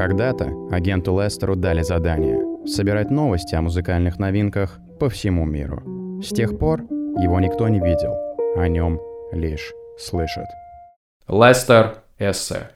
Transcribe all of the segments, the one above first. Когда-то агенту Лестеру дали задание собирать новости о музыкальных новинках по всему миру. С тех пор его никто не видел, о нем лишь слышат. Лестер эссе.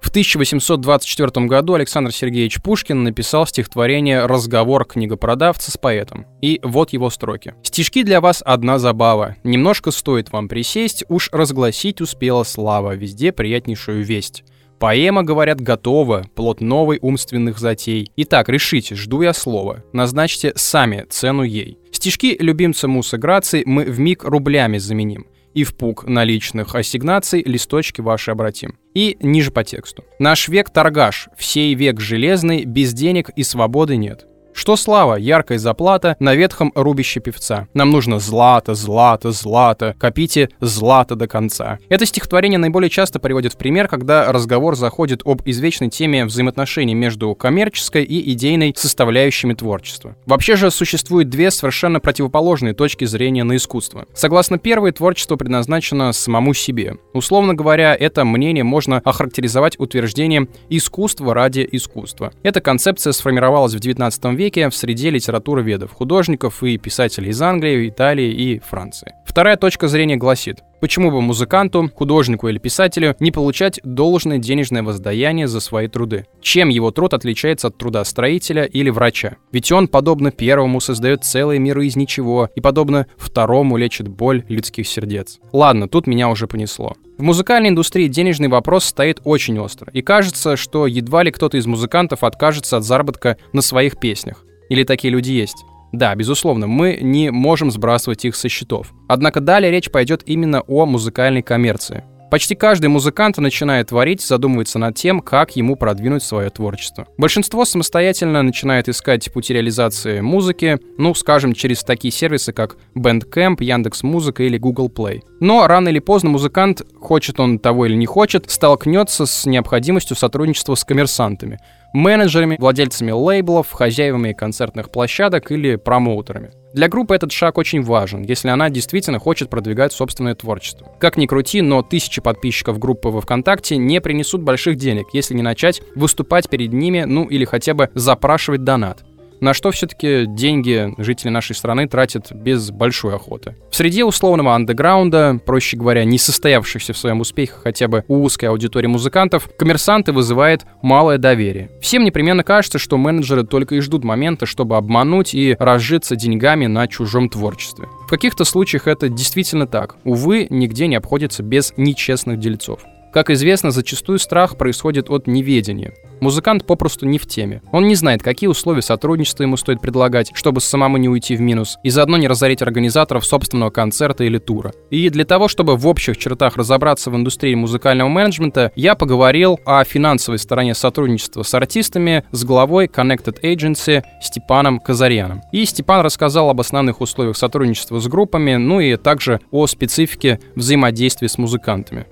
В 1824 году Александр Сергеевич Пушкин написал стихотворение «Разговор книгопродавца с поэтом». И вот его строки. «Стишки для вас одна забава. Немножко стоит вам присесть, уж разгласить успела слава везде приятнейшую весть. Поэма, говорят, готова, плод новой умственных затей. Итак, решите, жду я слова, назначьте сами цену ей. Стишки любимца Мусы Грации мы вмиг рублями заменим. И в пук наличных ассигнаций листочки ваши обратим». И ниже по тексту. «Наш век торгаш, всей век железный, без денег и свободы нет. Что слава, яркая заплата на ветхом рубище певца. Нам нужно злато, злато, злато, копите злато до конца». Это стихотворение наиболее часто приводит в пример, когда разговор заходит об извечной теме взаимоотношений между коммерческой и идейной составляющими творчества. Вообще же существуют две совершенно противоположные точки зрения на искусство. Согласно первой, творчество предназначено самому себе. Условно говоря, это мнение можно охарактеризовать утверждением «искусство ради искусства». Эта концепция сформировалась в XIX веке в среде литературоведов, художников и писателей из Англии, Италии и Франции. Вторая точка зрения гласит: почему бы музыканту, художнику или писателю не получать должное денежное воздаяние за свои труды? Чем его труд отличается от труда строителя или врача? Ведь он, подобно первому, создает целые миры из ничего, и, подобно второму, лечит боль людских сердец. Ладно, тут меня уже понесло. В музыкальной индустрии денежный вопрос стоит очень остро, и кажется, что едва ли кто-то из музыкантов откажется от заработка на своих песнях. Или такие люди есть? Да, безусловно, мы не можем сбрасывать их со счетов. Однако далее речь пойдет именно о музыкальной коммерции. Почти каждый музыкант начинает творить, задумывается над тем, как ему продвинуть свое творчество. Большинство самостоятельно начинает искать пути реализации музыки, ну, скажем, через такие сервисы, как Bandcamp, Яндекс.Музыка или Google Play. Но рано или поздно музыкант, хочет он того или не хочет, столкнется с необходимостью сотрудничества с коммерсантами, менеджерами, владельцами лейблов, хозяевами концертных площадок или промоутерами. Для группы этот шаг очень важен, если она действительно хочет продвигать собственное творчество. Как ни крути, но тысячи подписчиков группы во ВКонтакте не принесут больших денег, если не начать выступать перед ними, ну или хотя бы запрашивать донат. На что все-таки деньги жители нашей страны тратят без большой охоты. В среде условного андеграунда, проще говоря, не состоявшихся в своем успехе хотя бы у узкой аудитории музыкантов, коммерсанты вызывают малое доверие. Всем непременно кажется, что менеджеры только и ждут момента, чтобы обмануть и разжиться деньгами на чужом творчестве. В каких-то случаях это действительно так. Увы, нигде не обходится без нечестных дельцов. Как известно, зачастую страх происходит от неведения. Музыкант попросту не в теме. Он не знает, какие условия сотрудничества ему стоит предлагать, чтобы самому не уйти в минус, и заодно не разорить организаторов собственного концерта или тура. И для того, чтобы в общих чертах разобраться в индустрии музыкального менеджмента, я поговорил о финансовой стороне сотрудничества с артистами с главой Connected Agency Степаном Казарьяном. И Степан рассказал об основных условиях сотрудничества с группами, ну и также о специфике взаимодействия с музыкантами.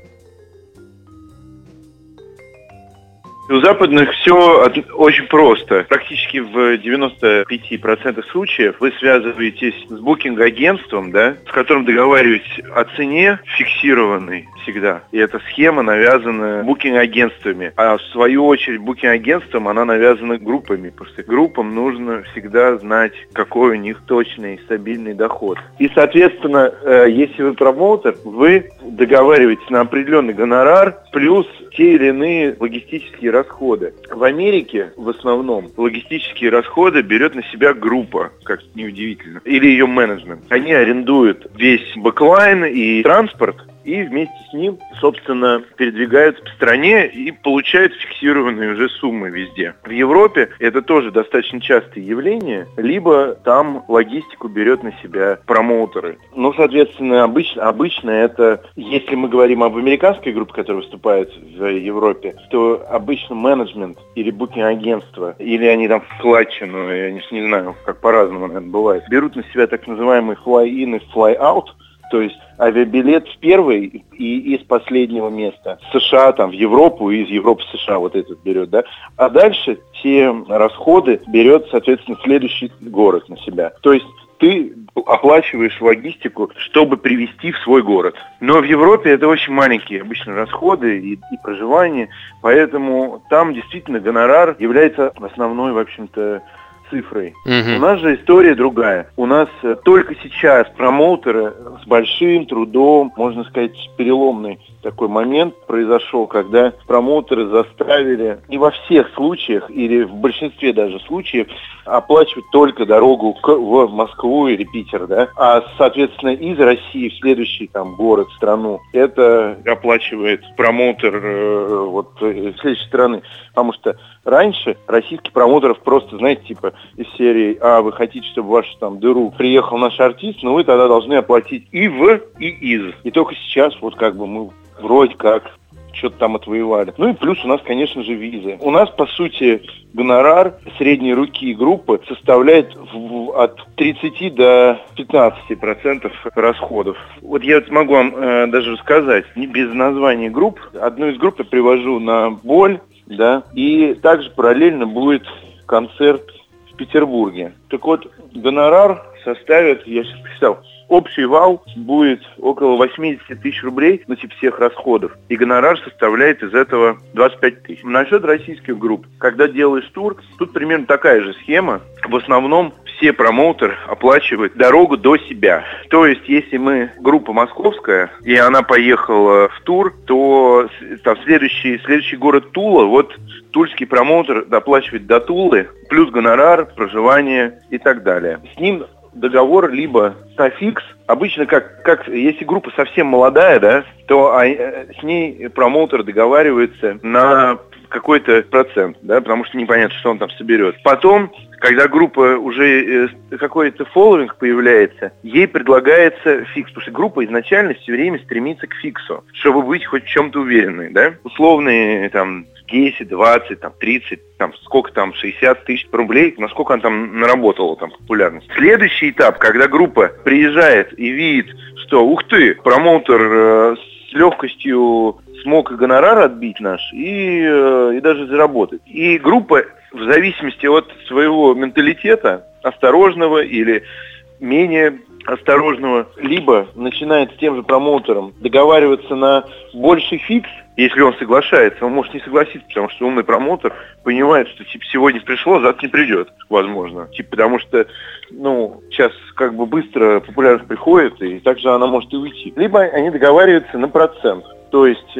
У западных все очень просто. Практически в 95% случаев вы связываетесь с букинг-агентством, да, с которым договариваетесь о цене фиксированной всегда. И эта схема навязана букинг-агентствами. А в свою очередь букинг-агентством она навязана группами. Потому что группам нужно всегда знать, какой у них точный и стабильный доход. И, соответственно, если вы промоутер, вы договариваетесь на определенный гонорар плюс те или иные логистические расходы. В Америке в основном логистические расходы берет на себя группа, как неудивительно, или ее менеджмент. Они арендуют весь бэклайн и транспорт, и вместе с ним, собственно, передвигаются по стране и получают фиксированные уже суммы везде. В Европе это тоже достаточно частое явление, либо там логистику берет на себя промоутеры. Ну, соответственно, обычно это, если мы говорим об американской группе, которая выступает в Европе, то обычно менеджмент или букинг-агентство, или они там в складчину, я не знаю, как по-разному, наверное, бывает, берут на себя так называемый fly-in и fly-out, то есть авиабилет в первый и из последнего места. С США там в Европу и из Европы в США вот этот берет, да. А дальше те расходы берет, соответственно, следующий город на себя. То есть ты оплачиваешь логистику, чтобы привезти в свой город. Но в Европе это очень маленькие обычно расходы и проживание, поэтому там действительно гонорар является основной, в общем-то, цифрой. Угу. У нас же история другая. У нас только сейчас промоутеры с большим трудом, можно сказать, переломный такой момент произошел, когда промоутеры заставили не во всех случаях, или в большинстве даже случаев, оплачивать только дорогу в Москву или Питер, да, а, соответственно, из России в следующий там город, страну, это оплачивает промоутер вот следующей страны, потому что раньше российских промоутеров просто, знаете, типа из серии: а, вы хотите, чтобы в вашу там дыру приехал наш артист, но вы тогда должны оплатить и в, и из. И только сейчас вот как бы мы вроде как что-то там отвоевали. Ну и плюс у нас, конечно же, визы. У нас, по сути, гонорар средней руки группы составляет от 30 до 15% расходов. Вот я вот могу вам даже рассказать, не без названия групп. Одну из групп я привожу на боль, да, и также параллельно будет концерт в Петербурге. Так вот, гонорар составит, я сейчас посчитал, общий вал будет около 80 тысяч рублей, ну, типа всех расходов. И гонорар составляет из этого 25 тысяч. Насчет российских групп. Когда делаешь тур, тут примерно такая же схема. В основном все промоутеры оплачивают дорогу до себя. То есть, если мы группа московская, и она поехала в тур, то там следующий город Тула, вот тульский промоутер доплачивает до Тулы, плюс гонорар, проживание и так далее. С ним договор либо софикс. Обычно, как если группа совсем молодая, да, то с ней промоутер договаривается на какой-то процент, да, потому что непонятно, что он там соберет. Потом, когда группа уже какой-то фолловинг появляется, ей предлагается фикс, потому что группа изначально все время стремится к фиксу, чтобы быть хоть в чем-то уверенной, да. Условные там 10, 20, там 30, там сколько там 60 тысяч рублей, насколько она там наработала там популярность. Следующий этап, когда группа приезжает и видит, что ух ты, промоутер с легкостью смог и гонорар отбить наш, и даже заработать. И группа в зависимости от своего менталитета, осторожного или менее осторожного, либо начинает с тем же промоутером договариваться на больший фикс. Если он соглашается, он может не согласиться, потому что умный промоутер понимает, что типа сегодня пришло, завтра не придет, возможно. Типа, потому что, ну, сейчас как бы быстро популярность приходит, и также она может и уйти. Либо они договариваются на процент. То есть,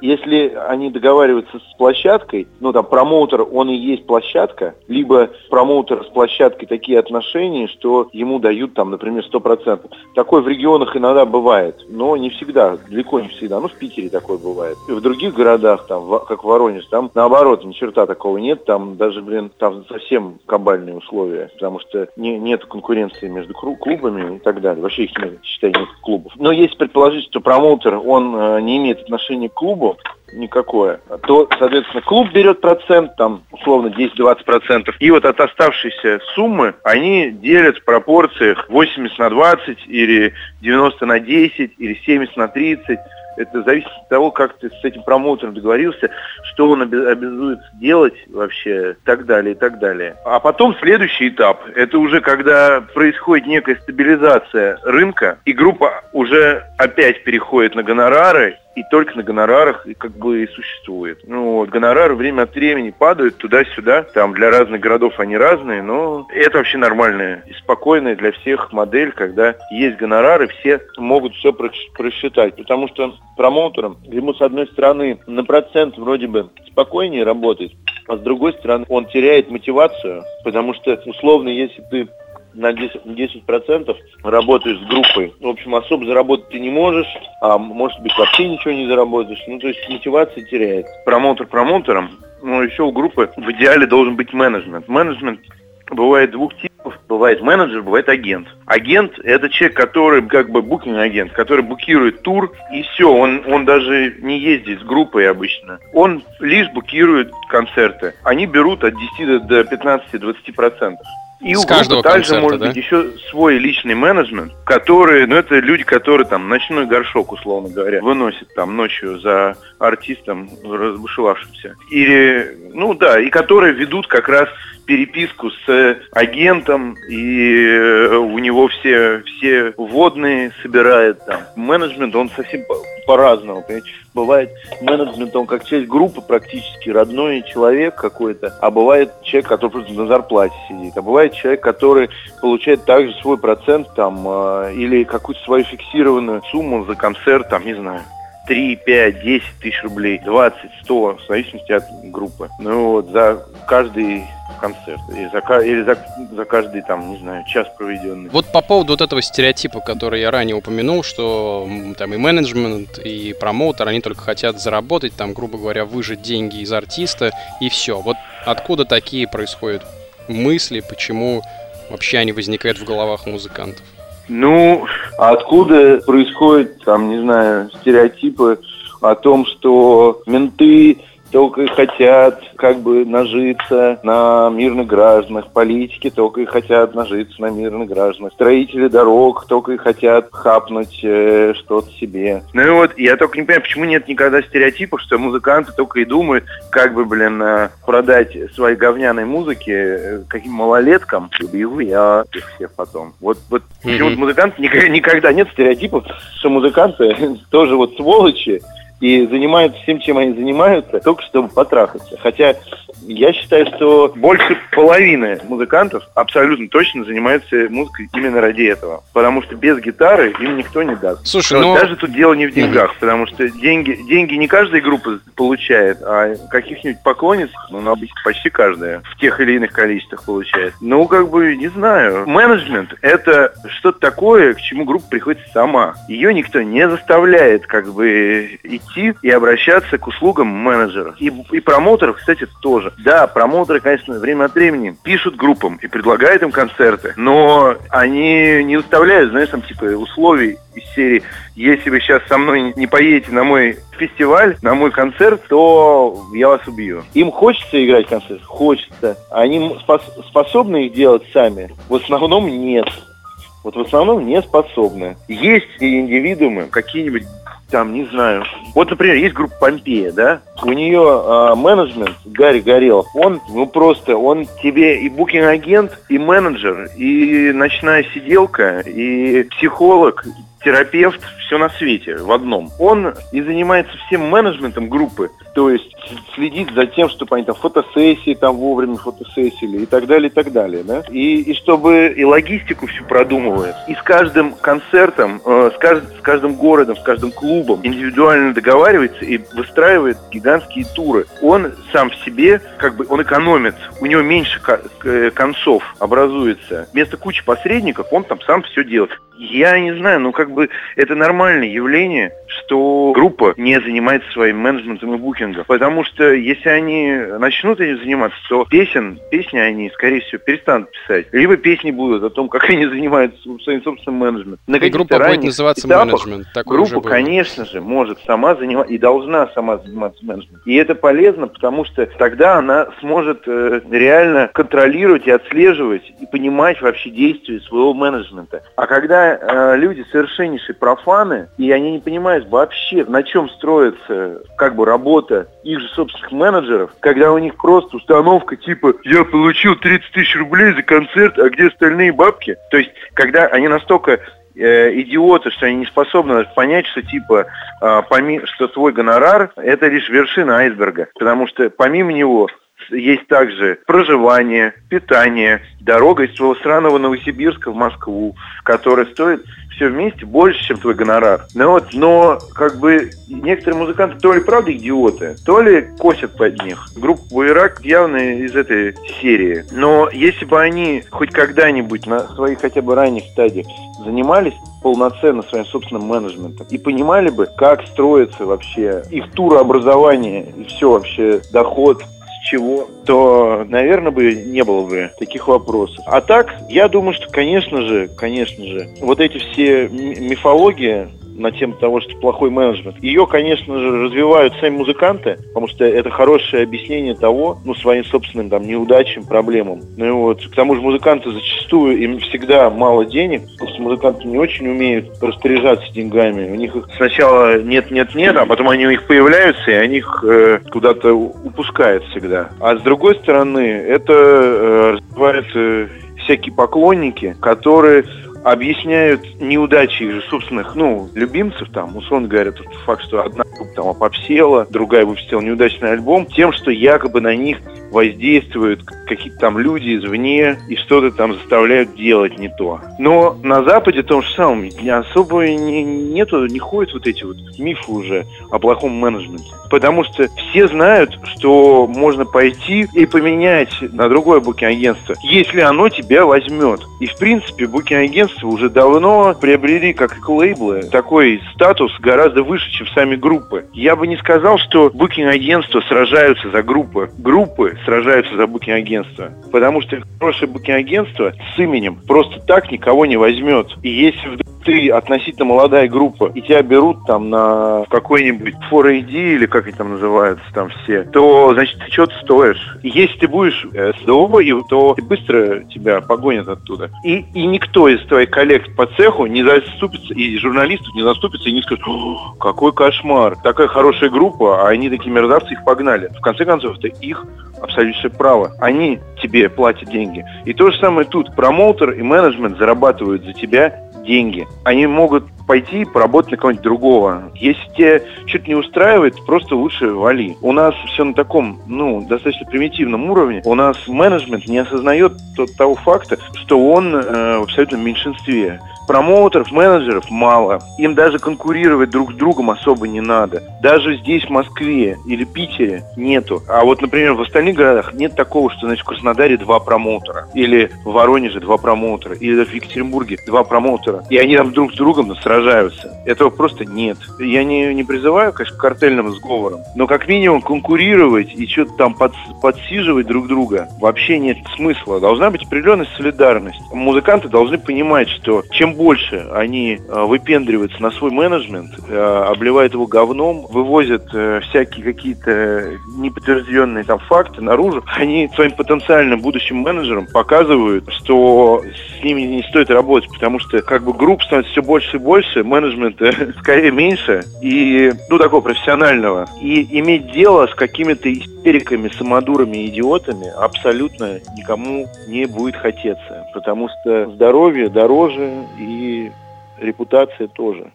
если они договариваются с площадкой, ну там промоутер, он и есть площадка, либо промоутер с площадкой такие отношения, что ему дают там, например, 100%. Такое в регионах иногда бывает, но не всегда, далеко не всегда. Ну, в Питере такое бывает. И в других городах, там, как Воронеж, там наоборот, ни черта такого нет, там даже, блин, там совсем кабальные условия, потому что нет конкуренции между клубами и так далее. Вообще их, считай, нет клубов. Но если предположить, что промоутер, он не имеет отношения к клубу никакое, то, соответственно, клуб берет процент, там, условно, 10-20%, и вот от оставшейся суммы они делят в пропорциях 80/20, или 90/10, или 70/30. Это зависит от того, как ты с этим промоутером договорился, что он обязуется делать вообще, и так далее, и так далее. А потом следующий этап, это уже когда происходит некая стабилизация рынка, и группа уже опять переходит на гонорары, и только на гонорарах и как бы и существует. Ну вот, гонорары время от времени падают туда-сюда, там для разных городов они разные, но это вообще нормальная и спокойная для всех модель, когда есть гонорары, все могут все просчитать, потому что промоутерам, ему с одной стороны на процент вроде бы спокойнее работать, а с другой стороны он теряет мотивацию, потому что условно, если ты на 10% работаешь с группой, в общем, особо заработать ты не можешь, а может быть вообще ничего не заработаешь, ну то есть мотивация теряет. Промоутер промоутером, но еще у группы в идеале должен быть менеджмент. Менеджмент бывает двух типов, бывает менеджер, бывает агент. Агент – это человек, который, как бы букинг-агент, который букирует тур, и все, он даже не ездит с группой обычно. Он лишь букирует концерты. Они берут от 10 до 15-20%. И у группы также может быть еще свой личный менеджмент, которые, ну это люди, которые там ночной горшок, условно говоря, выносят там ночью за артистом разбушевавшимся. Или, ну да, и которые ведут как раз переписку с агентом, и у него все вводные собирает там. Менеджмент, он совсем по-разному, понимаете? Бывает менеджмент, он как часть группы практически, родной человек какой-то, а бывает человек, который просто на зарплате сидит, а бывает человек, который получает также свой процент там, или какую-то свою фиксированную сумму за концерт, там, не знаю, 3, 5, 10 тысяч рублей, 20, 100, в зависимости от группы. Ну вот, за каждый концерт, или за каждый, там, не знаю, час проведенный. Вот по поводу вот этого стереотипа, который я ранее упомянул, что там и менеджмент, и промоутер, они только хотят заработать, там, грубо говоря, выжать деньги из артиста, и все. Вот откуда такие происходят мысли, почему вообще они возникают в головах музыкантов? Ну, а откуда происходят, там, не знаю, стереотипы о том, что менты только и хотят как бы нажиться на мирных гражданах, политики только и хотят нажиться на мирных гражданах, строители дорог только и хотят хапнуть что-то себе. Ну и вот, я только не понимаю, почему нет никогда стереотипов, что музыканты только и думают, как бы, продать свои говняные музыки каким малолеткам, убью я их всех потом. Вот почему-то музыканты никогда нет стереотипов, что музыканты тоже вот сволочи, и занимаются всем, чем они занимаются, только чтобы потрахаться. Хотя я считаю, что больше половины музыкантов абсолютно точно занимаются музыкой именно ради этого. Потому что без гитары им никто не даст. Слушай, но даже тут дело не в деньгах, потому что деньги не каждая группа получает, а каких-нибудь поклонниц, ну, почти каждая в тех или иных количествах получает. Ну, как бы, не знаю. Менеджмент — это что-то такое, к чему группа приходит сама. Ее никто не заставляет, как бы, идти и обращаться к услугам менеджеров. И промоутеров, кстати, тоже. Да, промоутеры, конечно, время от времени пишут группам и предлагают им концерты, но они не выставляют, знаешь, там, типа, условий из серии «Если вы сейчас со мной не поедете на мой фестиваль, на мой концерт, то я вас убью». Им хочется играть концерт? Хочется. Они способны их делать сами? В основном нет. Вот в основном не способны. Есть и индивидуумы какие-нибудь, там, не знаю. Вот, например, есть группа «Помпея», да? У нее менеджмент, Гарик Горелов, он, ну просто, он тебе и букинг-агент, и менеджер, и ночная сиделка, и психолог, терапевт, все на свете в одном. Он и занимается всем менеджментом группы, то есть следит за тем, чтобы они там фотосессии там вовремя фотосессили и так далее, да? И чтобы и логистику всю продумывает. И с каждым концертом, с каждым городом, с каждым клубом индивидуально договаривается и выстраивает гигантские туры. Он сам в себе, как бы, он экономит, у него меньше концов образуется. Вместо кучи посредников он там сам все делает. Я не знаю, ну как бы это нормальное явление, что группа не занимается своим менеджментом и букингом. Потому что если они начнут этим заниматься, то песни они, скорее всего, перестанут писать. Либо песни будут о том, как они занимаются своим собственным менеджментом. На каких-то группа ранних будет называться менеджмент. Группа, конечно же, может сама заниматься и должна сама заниматься менеджментом. И это полезно, потому что тогда она сможет реально контролировать и отслеживать и понимать вообще действия своего менеджмента. А когда люди совершеннейшие профаны, и они не понимают вообще, на чем строится, как бы, работа их же собственных менеджеров, когда у них просто установка типа «я получил 30 тысяч рублей за концерт, а где остальные бабки?». То есть, когда они настолько идиоты, что они не способны понять, что типа что твой гонорар – это лишь вершина айсберга, потому что помимо него есть также проживание, питание, дорога из твоего сраного Новосибирска в Москву, которая стоит все вместе больше, чем твой гонорар. Ну вот, но как бы некоторые музыканты то ли правда идиоты, то ли косят под них. Группа «Буерак» явно из этой серии. Но если бы они хоть когда-нибудь на своих хотя бы ранних стадиях занимались полноценно своим собственным менеджментом и понимали бы, как строится вообще их турообразование и все вообще, доход, чего, то, наверное, бы не было бы таких вопросов. А так, я думаю, что, конечно же, вот эти все мифологии на тему того, что плохой менеджмент. Ее, конечно же, развивают сами музыканты, потому что это хорошее объяснение того, ну, своим собственным там неудачам, проблемам. Ну и вот, к тому же музыканты зачастую, им всегда мало денег, потому что музыканты не очень умеют распоряжаться деньгами. У них их сначала нет-нет-нет, а потом они у них появляются, и они их куда-то упускают всегда. А с другой стороны, это развивают всякие поклонники, которые объясняют неудачи их же собственных, ну, любимцев, там, условно говоря, тот факт, что одна группа там попсела, другая выпустила неудачный альбом, тем, что якобы на них воздействуют какие-то там люди извне и что-то там заставляют делать не то. Но на Западе том же самом особо не ходят вот эти вот мифы уже о плохом менеджменте. Потому что все знают, что можно пойти и поменять на другое букинг-агентство, если оно тебя возьмет. И в принципе букинг-агентства уже давно приобрели, как лейблы, такой статус гораздо выше, чем сами группы. Я бы не сказал, что букинг-агентства сражаются за группы. Группы сражаются за букинг-агентство. Потому что хорошее букинг-агентство с именем просто так никого не возьмет. И если вдруг ты относительно молодая группа, и тебя берут там на какой-нибудь 4AD, или как они там называются там все, то, значит, ты что-то стоишь. И если ты будешь СДО, то быстро тебя погонят оттуда. И никто из твоих коллег по цеху не заступится, и журналистов не заступится, и не скажет: какой кошмар, такая хорошая группа, а они такие мерзавцы, их погнали. В конце концов, это их абсолютное право. Они тебе платят деньги. И то же самое тут. Промоутер и менеджмент зарабатывают за тебя деньги. Они могут пойти поработать на кого-нибудь другого. Если тебя что-то не устраивает, просто лучше вали. У нас все на таком, ну, достаточно примитивном уровне. У нас менеджмент не осознает того факта, что он в абсолютном меньшинстве. Промоутеров, менеджеров мало. Им даже конкурировать друг с другом особо не надо. Даже здесь, в Москве или Питере, нету. А вот, например, в остальных городах нет такого, что, значит, в Краснодаре 2 промоутера. Или в Воронеже 2 промоутера. Или даже в Екатеринбурге 2 промоутера. И они там друг с другом сражаются. Этого просто нет. Я не призываю, конечно, к картельным сговорам. Но как минимум конкурировать и что-то там подсиживать друг друга вообще нет смысла. Должна быть определенная солидарность. Музыканты должны понимать, что чем больше они выпендриваются на свой менеджмент, обливают его говном, вывозят всякие какие-то неподтвержденные там факты наружу, они своим потенциальным будущим менеджерам показывают, что с ними не стоит работать, потому что как бы групп становится все больше и больше, менеджмента скорее меньше, и, ну, такого профессионального. И иметь дело с какими-то истериками, самодурами и идиотами абсолютно никому не будет хотеться, потому что здоровье дороже и репутация тоже.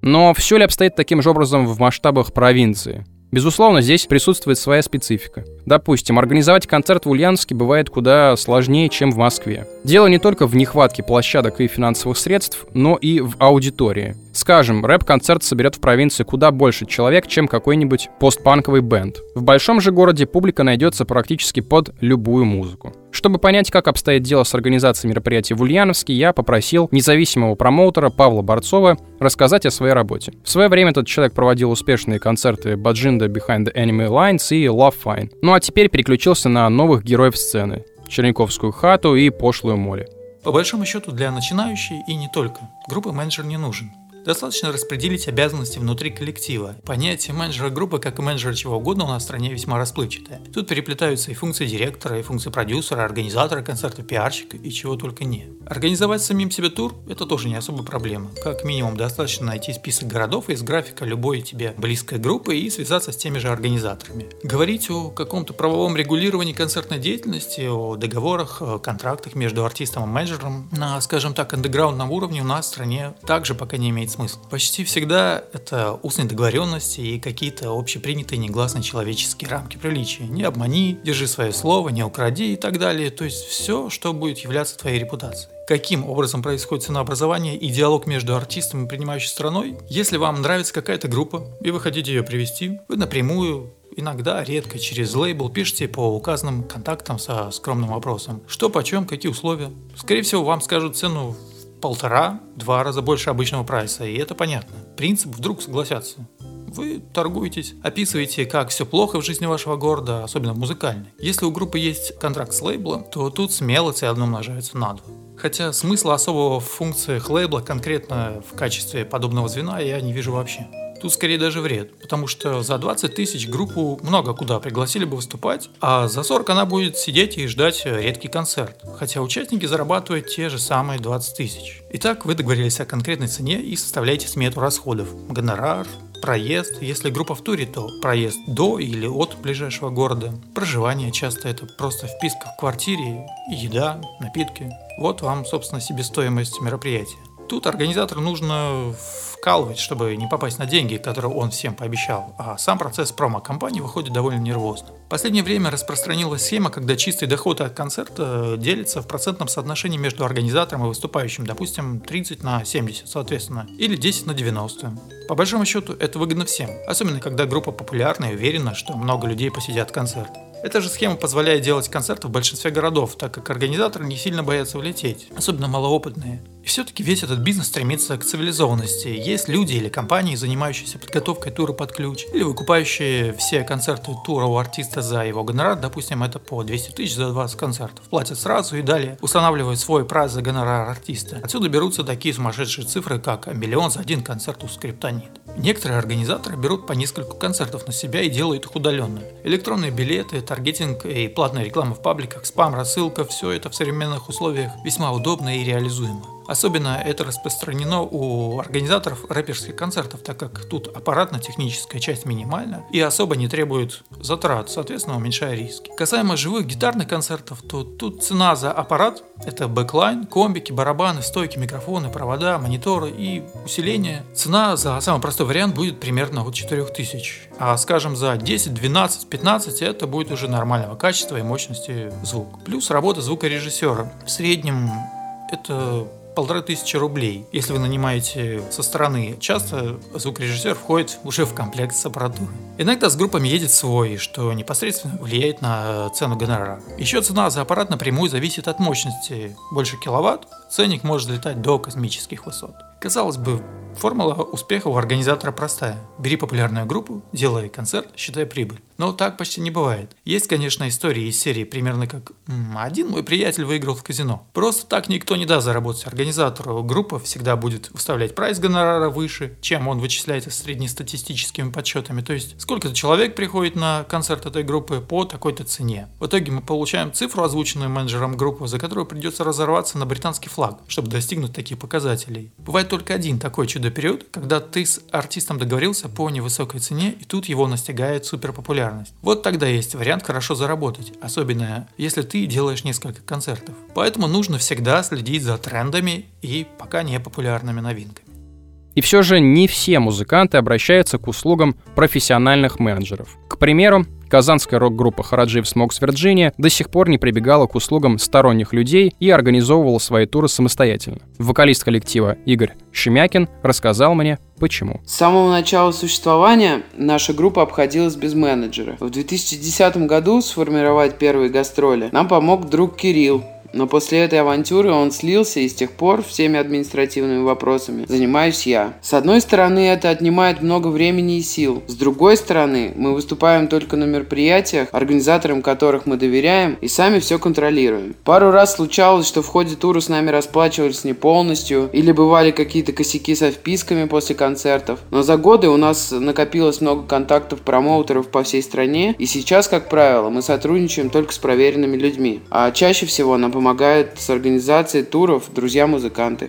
Но все ли обстоит таким же образом в масштабах провинции? Безусловно, здесь присутствует своя специфика. Допустим, организовать концерт в Ульяновске бывает куда сложнее, чем в Москве. Дело не только в нехватке площадок и финансовых средств, но и в аудитории. Скажем, рэп-концерт соберет в провинции куда больше человек, чем какой-нибудь постпанковый бэнд. В большом же городе публика найдется практически под любую музыку. Чтобы понять, как обстоит дело с организацией мероприятий в Ульяновске, я попросил независимого промоутера Павла Борцова рассказать о своей работе. В свое время этот человек проводил успешные концерты Bajinda Behind the Enemy Lines и Love Fine. Ну а теперь переключился на новых героев сцены — Черняковскую хату и Пошлую моль. По большому счету для начинающей и не только группы менеджер не нужен. Достаточно распределить обязанности внутри коллектива. Понятие менеджера группы, как и менеджера чего угодно, у нас в стране весьма расплывчатое. Тут переплетаются и функции директора, и функции продюсера, организатора концерта, пиарщика и чего только не. Организовать самим себе тур – это тоже не особая проблема. Как минимум, достаточно найти список городов из графика любой тебе близкой группы и связаться с теми же организаторами. Говорить о каком-то правовом регулировании концертной деятельности, о договорах, о контрактах между артистом и менеджером на, скажем так, андеграундном уровне у нас в стране также пока не имеет смысл. Почти всегда это устные договоренности и какие-то общепринятые негласные человеческие рамки приличия. Не обмани, держи свое слово, не укради и так далее. То есть все, что будет являться твоей репутацией. Каким образом происходит ценообразование и диалог между артистом и принимающей стороной? Если вам нравится какая-то группа и вы хотите ее привести, вы напрямую, иногда, редко, через лейбл пишите по указанным контактам со скромным вопросом. Что, почем, какие условия? Скорее всего, вам скажут цену 1,5-2 раза больше обычного прайса, и это понятно. Принцип «вдруг согласятся». Вы торгуетесь, описываете, как все плохо в жизни вашего города, особенно в музыкальной. Если у группы есть контракт с лейблом, то тут смело C1 умножается на 2. Хотя смысла особого в функциях лейбла конкретно в качестве подобного звена я не вижу вообще. Тут скорее даже вред, потому что за 20 тысяч группу много куда пригласили бы выступать, а за 40 она будет сидеть и ждать редкий концерт, хотя участники зарабатывают те же самые 20 тысяч. Итак, вы договорились о конкретной цене и составляете смету расходов: гонорар, проезд, если группа в туре, то проезд до или от ближайшего города, проживание, часто это просто вписка в квартире, еда, напитки. Вот вам, собственно, себестоимость мероприятия. Тут организатору нужно вкалывать, чтобы не попасть на деньги, которые он всем пообещал, а сам процесс промо-компании выходит довольно нервозно. В последнее время распространилась схема, когда чистый доход от концерта делится в процентном соотношении между организатором и выступающим, допустим, 30/70, соответственно, или 10/90. По большому счету это выгодно всем, особенно когда группа популярна и уверена, что много людей посетят концерт. Эта же схема позволяет делать концерты в большинстве городов, так как организаторы не сильно боятся влететь, особенно малоопытные. И все-таки весь этот бизнес стремится к цивилизованности. Есть люди или компании, занимающиеся подготовкой тура под ключ, или выкупающие все концерты тура у артиста за его гонорар, допустим, это по 200 тысяч за 20 концертов, платят сразу и далее устанавливают свой прайс за гонорар артиста. Отсюда берутся такие сумасшедшие цифры, как миллион за один концерт у Скриптонит. Некоторые организаторы берут по несколько концертов на себя и делают их удаленно. Электронные билеты, таргетинг и платная реклама в пабликах, спам, рассылка – все это в современных условиях весьма удобно и реализуемо. Особенно это распространено у организаторов рэперских концертов, так как тут аппаратно-техническая часть минимальна и особо не требует затрат, соответственно уменьшая риски. Касаемо живых гитарных концертов, то тут цена за аппарат – это бэклайн, комбики, барабаны, стойки, микрофоны, провода, мониторы и усиление. Цена за самый простой вариант будет примерно от 4000, а скажем за 10, 12, 15 это будет уже нормального качества и мощности звук. Плюс работа звукорежиссера. В среднем это 1500 рублей, если вы нанимаете со стороны. Часто звукорежиссер входит уже в комплект с аппаратурой. Иногда с группами едет свой, что непосредственно влияет на цену гонорара. Еще цена за аппарат напрямую зависит от мощности. Больше киловатт ценник может летать до космических высот. Казалось бы, формула успеха у организатора простая. Бери популярную группу, делай концерт, считай прибыль. Но так почти не бывает. Есть, конечно, истории из серии примерно как «Один мой приятель выиграл в казино». Просто так никто не даст заработать организатору. Группа всегда будет выставлять прайс гонорара выше, чем он вычисляется среднестатистическими подсчетами. То есть, сколько-то человек приходит на концерт этой группы по такой-то цене. В итоге мы получаем цифру, озвученную менеджером группы, за которую придется разорваться на британский флаг, чтобы достигнуть таких показателей. Бывает только один такой чудо-период, когда ты с артистом договорился по невысокой цене, и тут его настигает суперпопулярность. Вот тогда есть вариант хорошо заработать, особенно если ты делаешь несколько концертов. Поэтому нужно всегда следить за трендами и пока не популярными новинками. И все же не все музыканты обращаются к услугам профессиональных менеджеров. К примеру, казанская рок-группа Харадив Смокс Вирджиния до сих пор не прибегала к услугам сторонних людей и организовывала свои туры самостоятельно. Вокалист коллектива Игорь Щемякин рассказал мне, почему. С самого начала существования наша группа обходилась без менеджера. В 2010 году сформировать первые гастроли нам помог друг Кирилл. Но после этой авантюры он слился, и с тех пор всеми административными вопросами занимаюсь я. С одной стороны, это отнимает много времени и сил. С другой стороны, мы выступаем только на мероприятиях, организаторам которых мы доверяем и сами все контролируем. Пару раз случалось, что в ходе тура с нами расплачивались не полностью, или бывали какие-то косяки со вписками после концертов. Но за годы у нас накопилось много контактов промоутеров по всей стране, и сейчас, как правило, мы сотрудничаем только с проверенными людьми, а чаще всего нам помогают с организацией туров друзья-музыканты.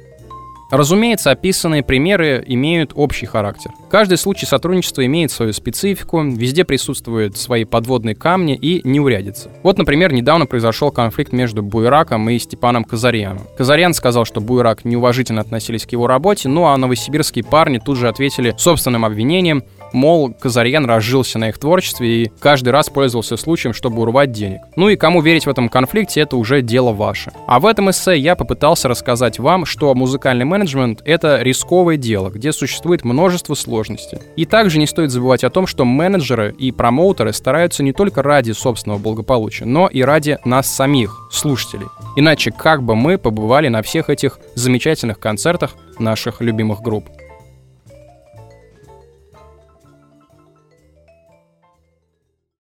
Разумеется, описанные примеры имеют общий характер. Каждый случай сотрудничества имеет свою специфику, везде присутствуют свои подводные камни и неурядицы. Вот, например, недавно произошел конфликт между Буераком и Степаном Казарьяном. Казарьян сказал, что Буерак неуважительно относились к его работе, ну а новосибирские парни тут же ответили собственным обвинением, мол, Казарьян разжился на их творчестве и каждый раз пользовался случаем, чтобы урвать денег. Ну и кому верить в этом конфликте, это уже дело ваше. А в этом эссе я попытался рассказать вам, что музыкальный менеджмент — это рисковое дело, где существует множество сложностей. И также не стоит забывать о том, что менеджеры и промоутеры стараются не только ради собственного благополучия, но и ради нас самих, слушателей. Иначе как бы мы побывали на всех этих замечательных концертах наших любимых групп.